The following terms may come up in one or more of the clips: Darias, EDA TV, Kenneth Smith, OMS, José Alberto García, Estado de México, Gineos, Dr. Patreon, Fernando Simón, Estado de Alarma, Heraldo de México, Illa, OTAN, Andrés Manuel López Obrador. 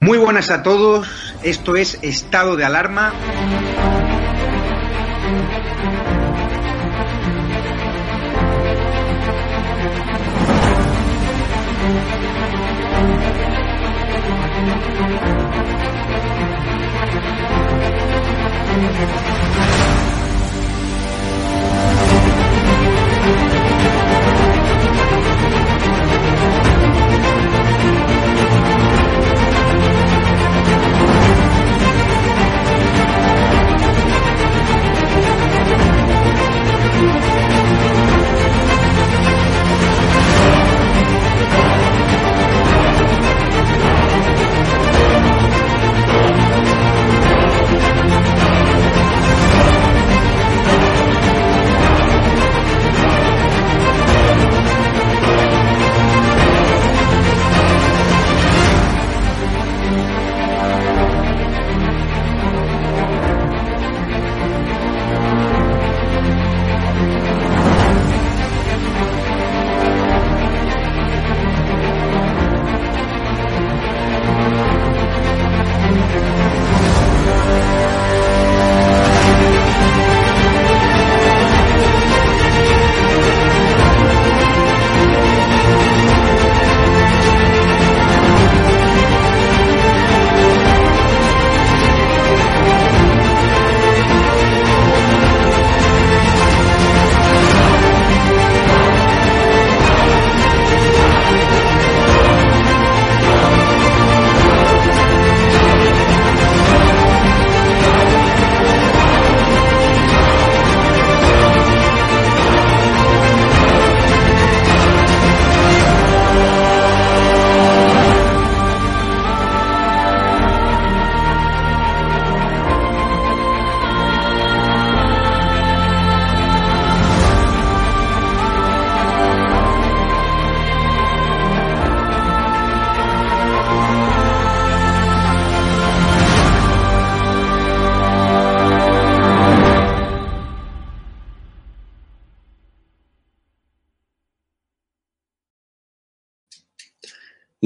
Muy buenas a todos, esto es Estado de Alarma.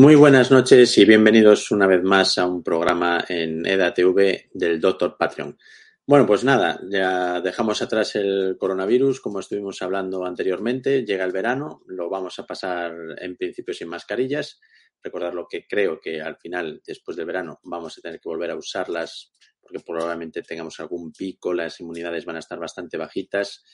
Muy buenas noches y bienvenidos una vez más a un programa en EDA TV del Dr. Patreon. Bueno, pues nada, ya dejamos atrás el coronavirus, como estuvimos hablando anteriormente. Llega el verano, lo vamos a pasar en principio sin mascarillas. Recordar lo que creo que al final, después del verano, vamos a tener que volver a usarlas porque probablemente tengamos algún pico, las inmunidades van a estar bastante bajitas.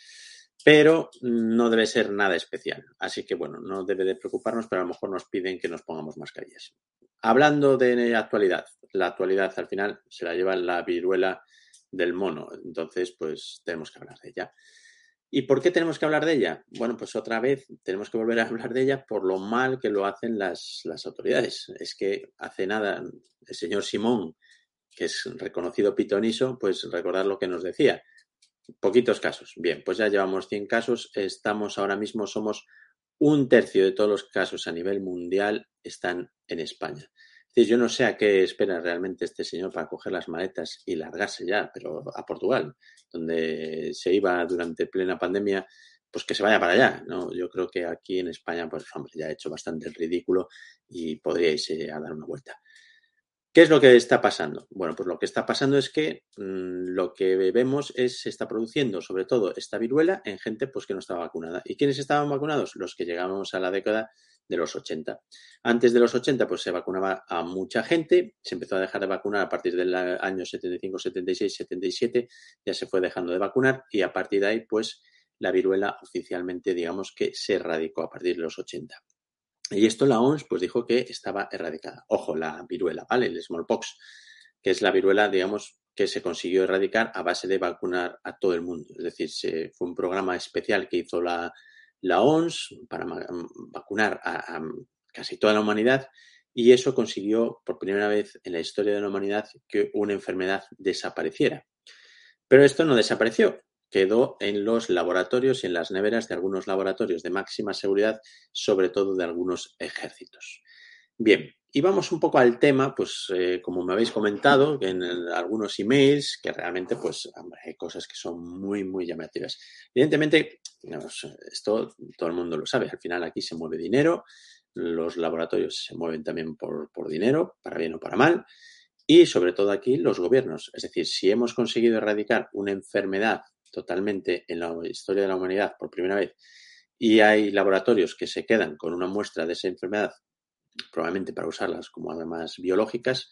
Pero no debe ser nada especial. Así que, bueno, no debe de preocuparnos, pero a lo mejor nos piden que nos pongamos mascarillas. Hablando de actualidad, la actualidad al final se la lleva la viruela del mono. Entonces, pues tenemos que hablar de ella. ¿Y por qué tenemos que hablar de ella? Bueno, pues otra vez tenemos que volver a hablar de ella por lo mal que lo hacen las autoridades. Es que hace nada el señor Simón, que es reconocido pitoniso, pues recordar lo que nos decía. Poquitos casos. Bien, pues ya llevamos 100 casos. Estamos ahora mismo, somos un tercio de todos los casos a nivel mundial están en España. Es decir, yo no sé a qué espera realmente este señor para coger las maletas y largarse ya, pero a Portugal, donde se iba durante plena pandemia, pues que se vaya para allá, ¿no? Yo creo que aquí en España, pues hombre, ya ha hecho bastante el ridículo y podríais a dar una vuelta. ¿Qué es lo que está pasando? Bueno, pues lo que está pasando es que lo que vemos es se está produciendo sobre todo esta viruela en gente pues que no estaba vacunada. ¿Y quiénes estaban vacunados? Los que llegamos a la década de los 80. Antes de los 80 pues se vacunaba a mucha gente, se empezó a dejar de vacunar a partir del año 75, 76, 77, ya se fue dejando de vacunar y a partir de ahí pues la viruela oficialmente digamos que se erradicó a partir de los 80. Y esto la OMS pues dijo que estaba erradicada. Ojo, la viruela, ¿vale? El smallpox, que es la viruela, digamos, que se consiguió erradicar a base de vacunar a todo el mundo. Es decir, fue un programa especial que hizo la OMS para vacunar a casi toda la humanidad y eso consiguió por primera vez en la historia de la humanidad que una enfermedad desapareciera. Pero esto no desapareció, quedó en los laboratorios y en las neveras de algunos laboratorios de máxima seguridad, sobre todo de algunos ejércitos. Bien, y vamos un poco al tema, pues como me habéis comentado en algunos emails, que realmente pues hay cosas que son muy, muy llamativas. Evidentemente, esto todo el mundo lo sabe, al final aquí se mueve dinero, los laboratorios se mueven también por dinero, para bien o para mal, y sobre todo aquí los gobiernos. Es decir, si hemos conseguido erradicar una enfermedad totalmente en la historia de la humanidad por primera vez y hay laboratorios que se quedan con una muestra de esa enfermedad, probablemente para usarlas como armas biológicas,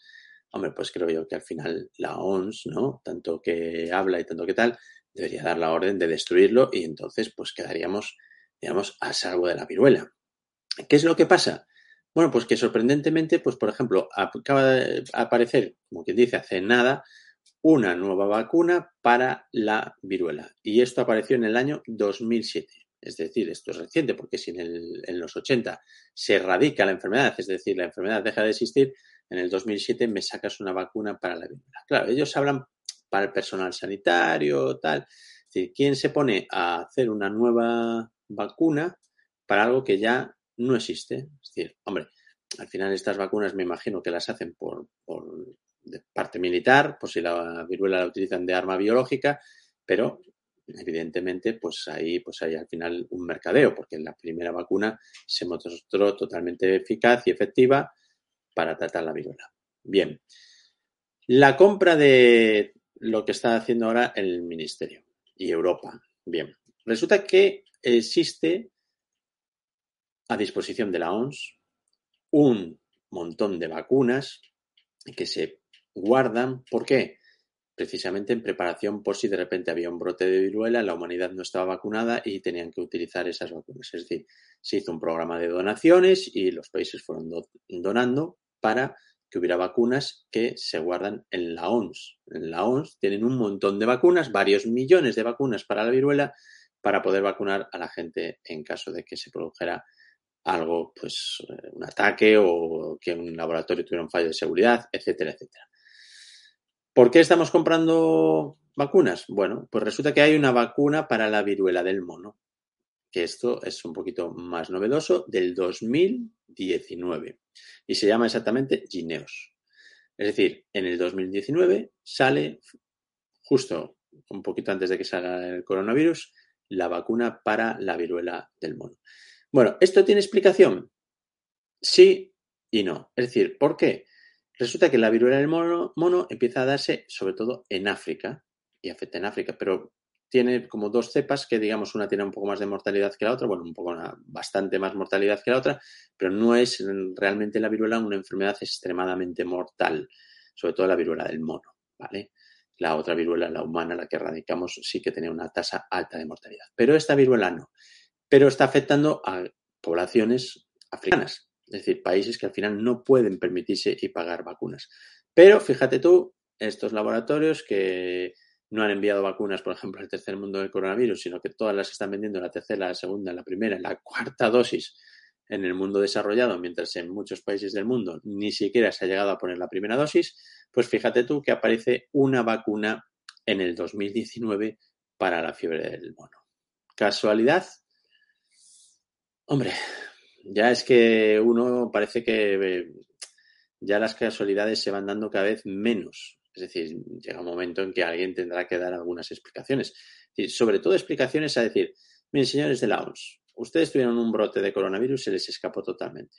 hombre, pues creo yo que al final la OMS, ¿no?, tanto que habla y tanto que tal, debería dar la orden de destruirlo y entonces pues quedaríamos, digamos, a salvo de la viruela. ¿Qué es lo que pasa? Bueno, pues que sorprendentemente, pues por ejemplo, acaba de aparecer, como quien dice, hace nada, una nueva vacuna para la viruela. Y esto apareció en el año 2007. Es decir, esto es reciente porque si en los 80 se erradica la enfermedad, es decir, la enfermedad deja de existir, en el 2007 me sacas una vacuna para la viruela. Claro, ellos hablan para el personal sanitario, tal. Es decir, ¿quién se pone a hacer una nueva vacuna para algo que ya no existe? Es decir, hombre, al final estas vacunas me imagino que las hacen por de parte militar, pues si la viruela la utilizan de arma biológica, pero evidentemente pues ahí pues hay al final un mercadeo, porque la primera vacuna se mostró totalmente eficaz y efectiva para tratar la viruela. Bien, la compra de lo que está haciendo ahora el Ministerio y Europa. Bien, resulta que existe a disposición de la OMS un montón de vacunas que se guardan. ¿Por qué? Precisamente en preparación por si de repente había un brote de viruela, la humanidad no estaba vacunada y tenían que utilizar esas vacunas. Es decir, se hizo un programa de donaciones y los países fueron donando para que hubiera vacunas que se guardan en la OMS. En la OMS tienen un montón de vacunas, varios millones de vacunas para la viruela, para poder vacunar a la gente en caso de que se produjera algo, pues un ataque o que un laboratorio tuviera un fallo de seguridad, etcétera, etcétera. ¿Por qué estamos comprando vacunas? Bueno, pues resulta que hay una vacuna para la viruela del mono, que esto es un poquito más novedoso, del 2019, y se llama exactamente Gineos. Es decir, en el 2019 sale, justo un poquito antes de que salga el coronavirus, la vacuna para la viruela del mono. Bueno, ¿esto tiene explicación? Sí y no. Es decir, ¿por qué? Resulta que la viruela del mono empieza a darse sobre todo en África y afecta en África, pero tiene como dos cepas que, digamos, una tiene un poco más de mortalidad que la otra, bueno, bastante más mortalidad que la otra, pero no es realmente la viruela una enfermedad extremadamente mortal, sobre todo la viruela del mono, ¿vale? La otra viruela, la humana, la que erradicamos, sí que tenía una tasa alta de mortalidad, pero esta viruela no. Pero está afectando a poblaciones africanas, es decir, países que al final no pueden permitirse y pagar vacunas. Pero fíjate tú, estos laboratorios que no han enviado vacunas, por ejemplo, al tercer mundo del coronavirus, sino que todas las que están vendiendo, la tercera, la segunda, la primera, la cuarta dosis en el mundo desarrollado, mientras en muchos países del mundo ni siquiera se ha llegado a poner la primera dosis, pues fíjate tú que aparece una vacuna en el 2019 para la fiebre del mono. ¿Casualidad? Hombre, ya es que uno parece que ya las casualidades se van dando cada vez menos. Es decir, llega un momento en que alguien tendrá que dar algunas explicaciones. Y sobre todo explicaciones a decir, miren, señores de la OMS, ustedes tuvieron un brote de coronavirus y se les escapó totalmente.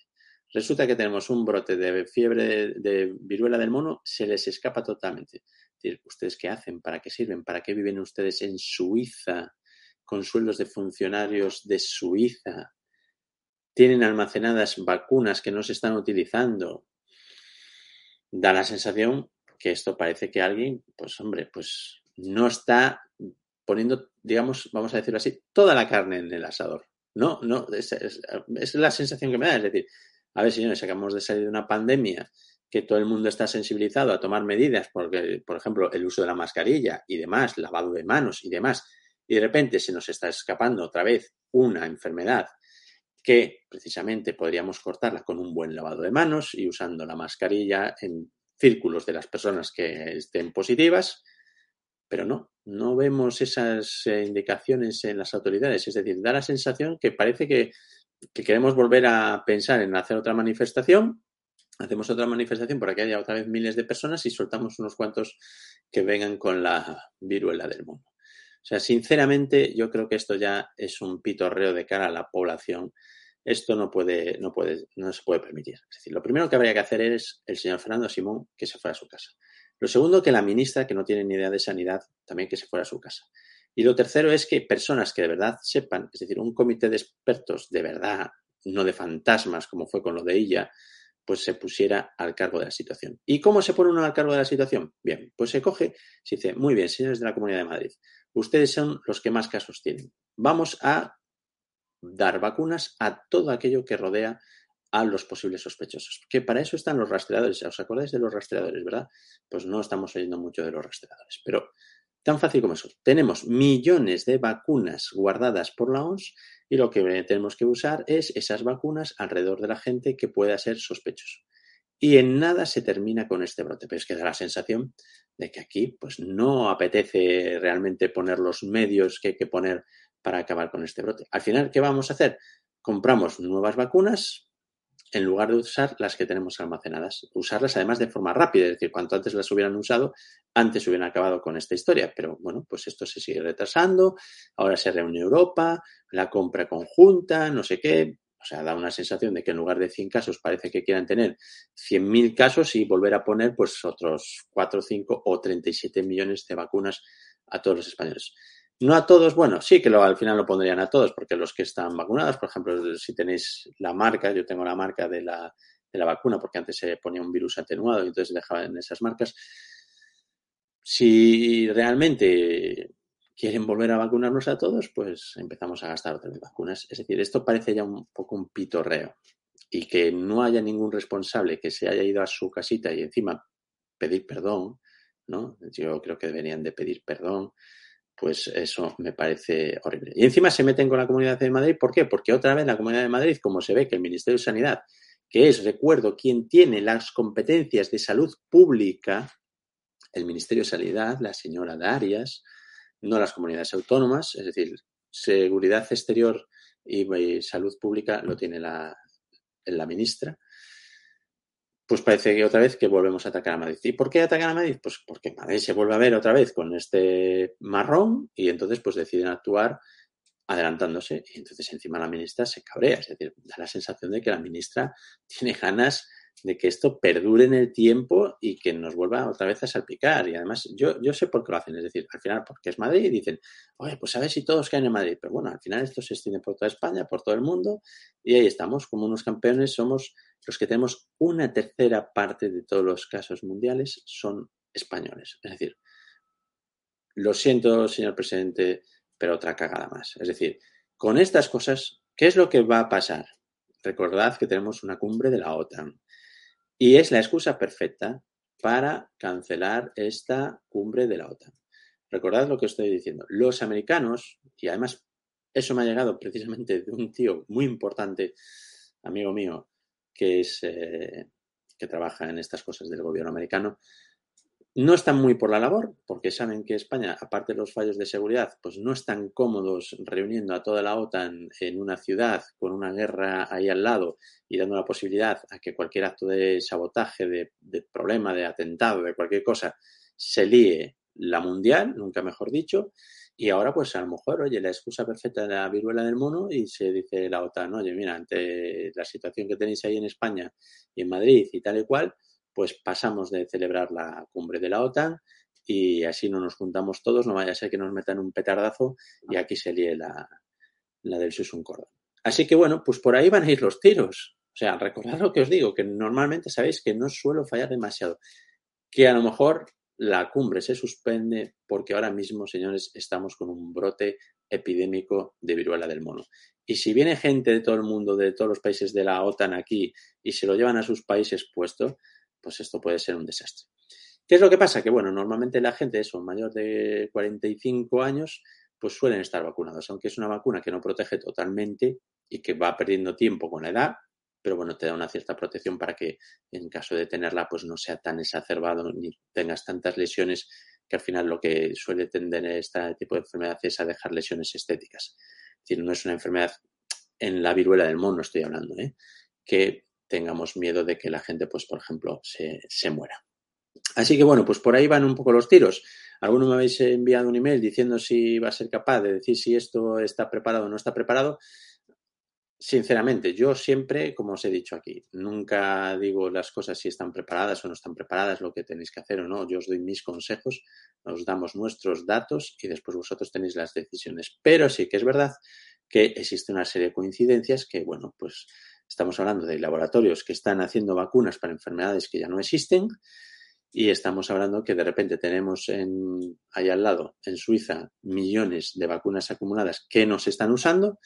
Resulta que tenemos un brote de fiebre de viruela del mono, se les escapa totalmente. Es decir, ¿ustedes qué hacen? ¿Para qué sirven? ¿Para qué viven ustedes en Suiza con sueldos de funcionarios de Suiza? Tienen almacenadas vacunas que no se están utilizando. Da la sensación que esto parece que alguien, pues hombre, pues no está poniendo, digamos, vamos a decirlo así, toda la carne en el asador. No, es la sensación que me da. Es decir, a ver, señores, acabamos de salir de una pandemia que todo el mundo está sensibilizado a tomar medidas, porque, por ejemplo, el uso de la mascarilla y demás, lavado de manos y demás, y de repente se nos está escapando otra vez una enfermedad que precisamente podríamos cortarla con un buen lavado de manos y usando la mascarilla en círculos de las personas que estén positivas, pero no vemos esas indicaciones en las autoridades. Es decir, da la sensación que parece que queremos volver a pensar en hacer otra manifestación. Hacemos otra manifestación para que haya otra vez miles de personas y soltamos unos cuantos que vengan con la viruela del mono. O sea, sinceramente, yo creo que esto ya es un pitorreo de cara a la población. Esto no se puede permitir. Es decir, lo primero que habría que hacer es el señor Fernando Simón que se fuera a su casa. Lo segundo, que la ministra, que no tiene ni idea de sanidad, también que se fuera a su casa. Y lo tercero es que personas que de verdad sepan, es decir, un comité de expertos de verdad, no de fantasmas, como fue con lo de Illa, pues se pusiera al cargo de la situación. ¿Y cómo se pone uno al cargo de la situación? Bien, pues se coge, se dice, muy bien, señores de la Comunidad de Madrid, ustedes son los que más casos tienen. Vamos a dar vacunas a todo aquello que rodea a los posibles sospechosos, que para eso están los rastreadores. ¿Os acordáis de los rastreadores, verdad? Pues no estamos oyendo mucho de los rastreadores, pero tan fácil como eso. Tenemos millones de vacunas guardadas por la OMS y lo que tenemos que usar es esas vacunas alrededor de la gente que pueda ser sospechoso. Y en nada se termina con este brote. Pero es que da la sensación de que aquí pues no apetece realmente poner los medios que hay que poner para acabar con este brote. Al final, ¿qué vamos a hacer? Compramos nuevas vacunas en lugar de usar las que tenemos almacenadas. Usarlas además de forma rápida, es decir, cuanto antes las hubieran usado, antes hubieran acabado con esta historia. Pero bueno, pues esto se sigue retrasando, ahora se reúne Europa, la compra conjunta, no sé qué. O sea, da una sensación de que en lugar de 100 casos parece que quieran tener 100.000 casos y volver a poner pues otros 4, 5 o 37 millones de vacunas a todos los españoles. No a todos, bueno, sí que al final lo pondrían a todos, porque los que están vacunados, por ejemplo, si tenéis la marca, yo tengo la marca de la vacuna, porque antes se ponía un virus atenuado y entonces dejaban esas marcas. Si realmente quieren volver a vacunarnos a todos, pues empezamos a gastar otras vacunas. Es decir, esto parece ya un poco un pitorreo, y que no haya ningún responsable que se haya ido a su casita y encima pedir perdón, ¿no? Yo creo que deberían de pedir perdón. Pues eso me parece horrible. Y encima se meten con la Comunidad de Madrid. ¿Por qué? Porque otra vez la Comunidad de Madrid, como se ve que el Ministerio de Sanidad, que es, recuerdo, quien tiene las competencias de salud pública, el Ministerio de Sanidad, la señora Darias, no las comunidades autónomas, es decir, seguridad exterior y salud pública lo tiene la ministra. Pues parece que otra vez que volvemos a atacar a Madrid. ¿Y por qué atacar a Madrid? Pues porque Madrid se vuelve a ver otra vez con este marrón y entonces pues deciden actuar adelantándose y entonces encima la ministra se cabrea. Es decir, da la sensación de que la ministra tiene ganas de que esto perdure en el tiempo y que nos vuelva otra vez a salpicar. Y además yo sé por qué lo hacen. Es decir, al final porque es Madrid y dicen, oye, pues a ver si todos caen en Madrid. Pero bueno, al final esto se extiende por toda España, por todo el mundo y ahí estamos como unos campeones. Somos los que tenemos una tercera parte de todos los casos mundiales son españoles. Es decir, lo siento, señor presidente, pero otra cagada más. Es decir, con estas cosas, ¿qué es lo que va a pasar? Recordad que tenemos una cumbre de la OTAN y es la excusa perfecta para cancelar esta cumbre de la OTAN. Recordad lo que estoy diciendo. Los americanos, y además eso me ha llegado precisamente de un tío muy importante, amigo mío, que trabaja en estas cosas del gobierno americano, no están muy por la labor porque saben que España, aparte de los fallos de seguridad, pues no están cómodos reuniendo a toda la OTAN en una ciudad con una guerra ahí al lado y dando la posibilidad a que cualquier acto de sabotaje, de problema, de atentado, de cualquier cosa, se líe la mundial, nunca mejor dicho. Y ahora, pues a lo mejor, oye, la excusa perfecta de la viruela del mono y se dice la OTAN, oye, mira, ante la situación que tenéis ahí en España y en Madrid y tal y cual, pues pasamos de celebrar la cumbre de la OTAN y así no nos juntamos todos, no vaya a ser que nos metan un petardazo y aquí se líe la del Susun Cordón. Así que bueno, pues por ahí van a ir los tiros. O sea, recordad lo que os digo, que normalmente sabéis que no suelo fallar demasiado, que a lo mejor la cumbre se suspende porque ahora mismo, señores, estamos con un brote epidémico de viruela del mono. Y si viene gente de todo el mundo, de todos los países de la OTAN aquí y se lo llevan a sus países puestos, pues esto puede ser un desastre. ¿Qué es lo que pasa? Que bueno, normalmente la gente, eso, mayor de 45 años, pues suelen estar vacunados. Aunque es una vacuna que no protege totalmente, y que va perdiendo tiempo con la edad, pero bueno, te da una cierta protección para que en caso de tenerla pues no sea tan exacerbado ni tengas tantas lesiones, que al final lo que suele tender este tipo de enfermedad es a dejar lesiones estéticas. Es decir, no es una enfermedad, en la viruela del mono estoy hablando, que tengamos miedo de que la gente, pues por ejemplo, se muera. Así que bueno, pues por ahí van un poco los tiros. Algunos me habéis enviado un email diciendo si va a ser capaz de decir si esto está preparado o no está preparado. Sinceramente, yo siempre, como os he dicho aquí, nunca digo las cosas si están preparadas o no están preparadas, lo que tenéis que hacer o no. Yo os doy mis consejos, os damos nuestros datos y después vosotros tenéis las decisiones. Pero sí que es verdad que existe una serie de coincidencias que, bueno, pues estamos hablando de laboratorios que están haciendo vacunas para enfermedades que ya no existen y estamos hablando que de repente tenemos ahí al lado, en Suiza, millones de vacunas acumuladas que no se están usando.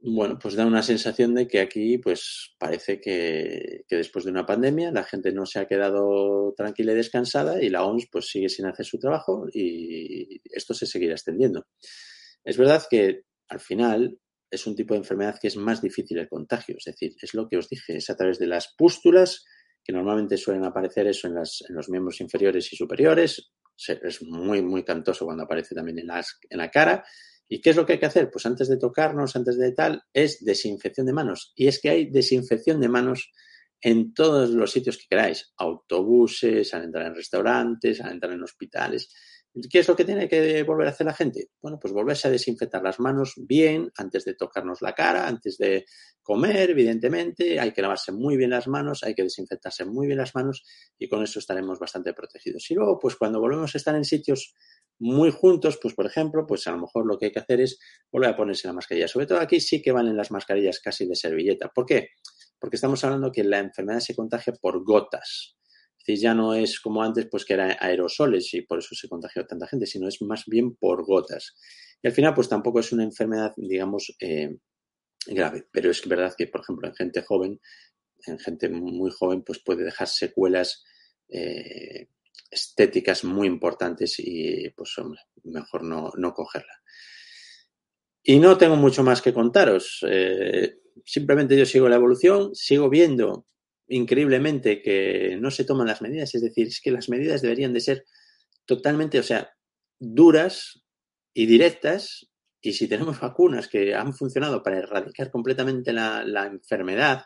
Bueno, pues da una sensación de que aquí pues parece que después de una pandemia la gente no se ha quedado tranquila y descansada y la OMS pues sigue sin hacer su trabajo y esto se seguirá extendiendo. Es verdad que al final es un tipo de enfermedad que es más difícil el contagio, es decir, es lo que os dije, es a través de las pústulas que normalmente suelen aparecer eso en los miembros inferiores y superiores, es muy, muy cantoso cuando aparece también en la cara. ¿Y qué es lo que hay que hacer? Pues antes de tocarnos, antes de tal, es desinfección de manos. Y es que hay desinfección de manos en todos los sitios que queráis. Autobuses, al entrar en restaurantes, al entrar en hospitales. ¿Qué es lo que tiene que volver a hacer la gente? Bueno, pues volverse a desinfectar las manos bien, antes de tocarnos la cara, antes de comer, evidentemente. Hay que lavarse muy bien las manos, hay que desinfectarse muy bien las manos y con eso estaremos bastante protegidos. Y luego, pues cuando volvemos a estar en sitios muy juntos, pues por ejemplo, pues a lo mejor lo que hay que hacer es volver a ponerse la mascarilla. Sobre todo aquí sí que valen las mascarillas casi de servilleta. ¿Por qué? Porque estamos hablando que la enfermedad se contagia por gotas. Es decir, ya no es como antes, pues que era aerosoles y por eso se contagió tanta gente, sino es más bien por gotas. Y al final, pues tampoco es una enfermedad, digamos, grave. Pero es verdad que, por ejemplo, en gente muy joven, pues puede dejar secuelas estéticas muy importantes y pues hombre, mejor no cogerla. Y no tengo mucho más que contaros, simplemente yo sigo la evolución, sigo viendo increíblemente que no se toman las medidas, es decir, es que las medidas deberían de ser totalmente, duras y directas, y si tenemos vacunas que han funcionado para erradicar completamente la enfermedad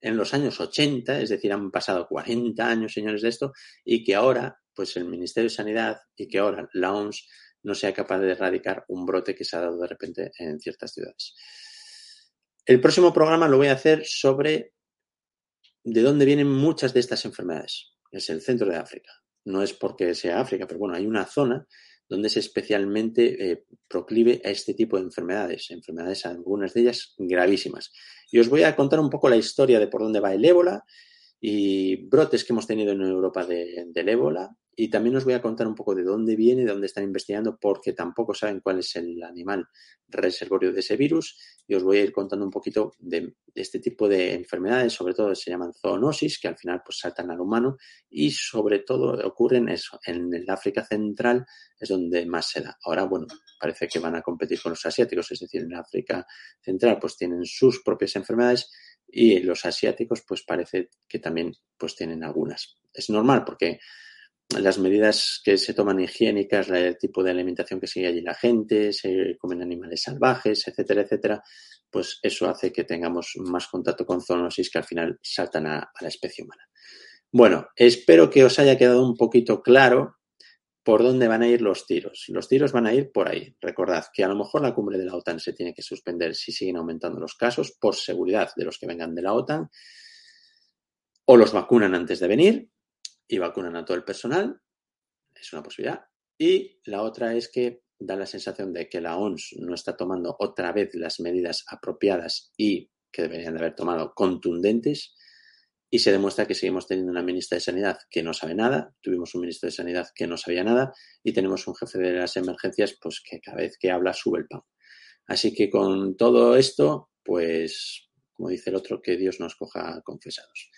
en los años 80, es decir, han pasado 40 años, señores, de esto, y que ahora, pues el Ministerio de Sanidad y que ahora la OMS no sea capaz de erradicar un brote que se ha dado de repente en ciertas ciudades. El próximo programa lo voy a hacer sobre de dónde vienen muchas de estas enfermedades. Es el centro de África. No es porque sea África, pero bueno, hay una zona donde es especialmente proclive a este tipo de enfermedades, algunas de ellas gravísimas. Y os voy a contar un poco la historia de por dónde va el ébola y brotes que hemos tenido en Europa del ébola, y también os voy a contar un poco de dónde viene, de dónde están investigando, porque tampoco saben cuál es el animal reservorio de ese virus, y os voy a ir contando un poquito de este tipo de enfermedades, sobre todo se llaman zoonosis, que al final pues saltan al humano, y sobre todo ocurren eso, en el África Central es donde más se da. Ahora, bueno, parece que van a competir con los asiáticos, es decir, en África Central pues tienen sus propias enfermedades, y los asiáticos pues parece que también pues tienen algunas. Es normal porque las medidas que se toman higiénicas, el tipo de alimentación que sigue allí la gente, se comen animales salvajes, etcétera, etcétera, pues eso hace que tengamos más contacto con zoonosis que al final saltan a la especie humana. Bueno, espero que os haya quedado un poquito claro por dónde van a ir los tiros. Los tiros van a ir por ahí. Recordad que a lo mejor la cumbre de la OTAN se tiene que suspender si siguen aumentando los casos por seguridad de los que vengan de la OTAN, o los vacunan antes de venir y vacunan a todo el personal, es una posibilidad, y la otra es que da la sensación de que la OMS no está tomando otra vez las medidas apropiadas y que deberían de haber tomado contundentes, y se demuestra que seguimos teniendo una ministra de Sanidad que no sabe nada, tuvimos un ministro de Sanidad que no sabía nada y tenemos un jefe de las emergencias pues que cada vez que habla sube el pan. Así que con todo esto, pues como dice el otro, que Dios nos coja confesados.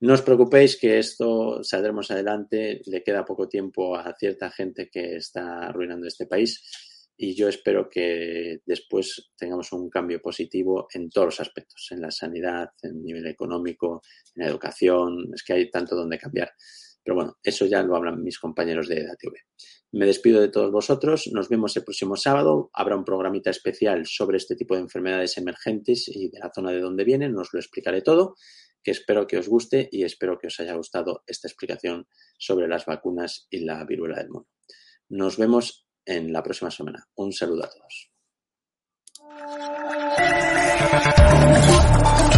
No os preocupéis que esto saldremos adelante, le queda poco tiempo a cierta gente que está arruinando este país y yo espero que después tengamos un cambio positivo en todos los aspectos, en la sanidad, en el nivel económico, en la educación, es que hay tanto donde cambiar. Pero bueno, eso ya lo hablan mis compañeros de EDA TV. Me despido de todos vosotros, nos vemos el próximo sábado, habrá un programita especial sobre este tipo de enfermedades emergentes y de la zona de donde vienen, os lo explicaré todo, que espero que os guste y espero que os haya gustado esta explicación sobre las vacunas y la viruela del mono. Nos vemos en la próxima semana. Un saludo a todos.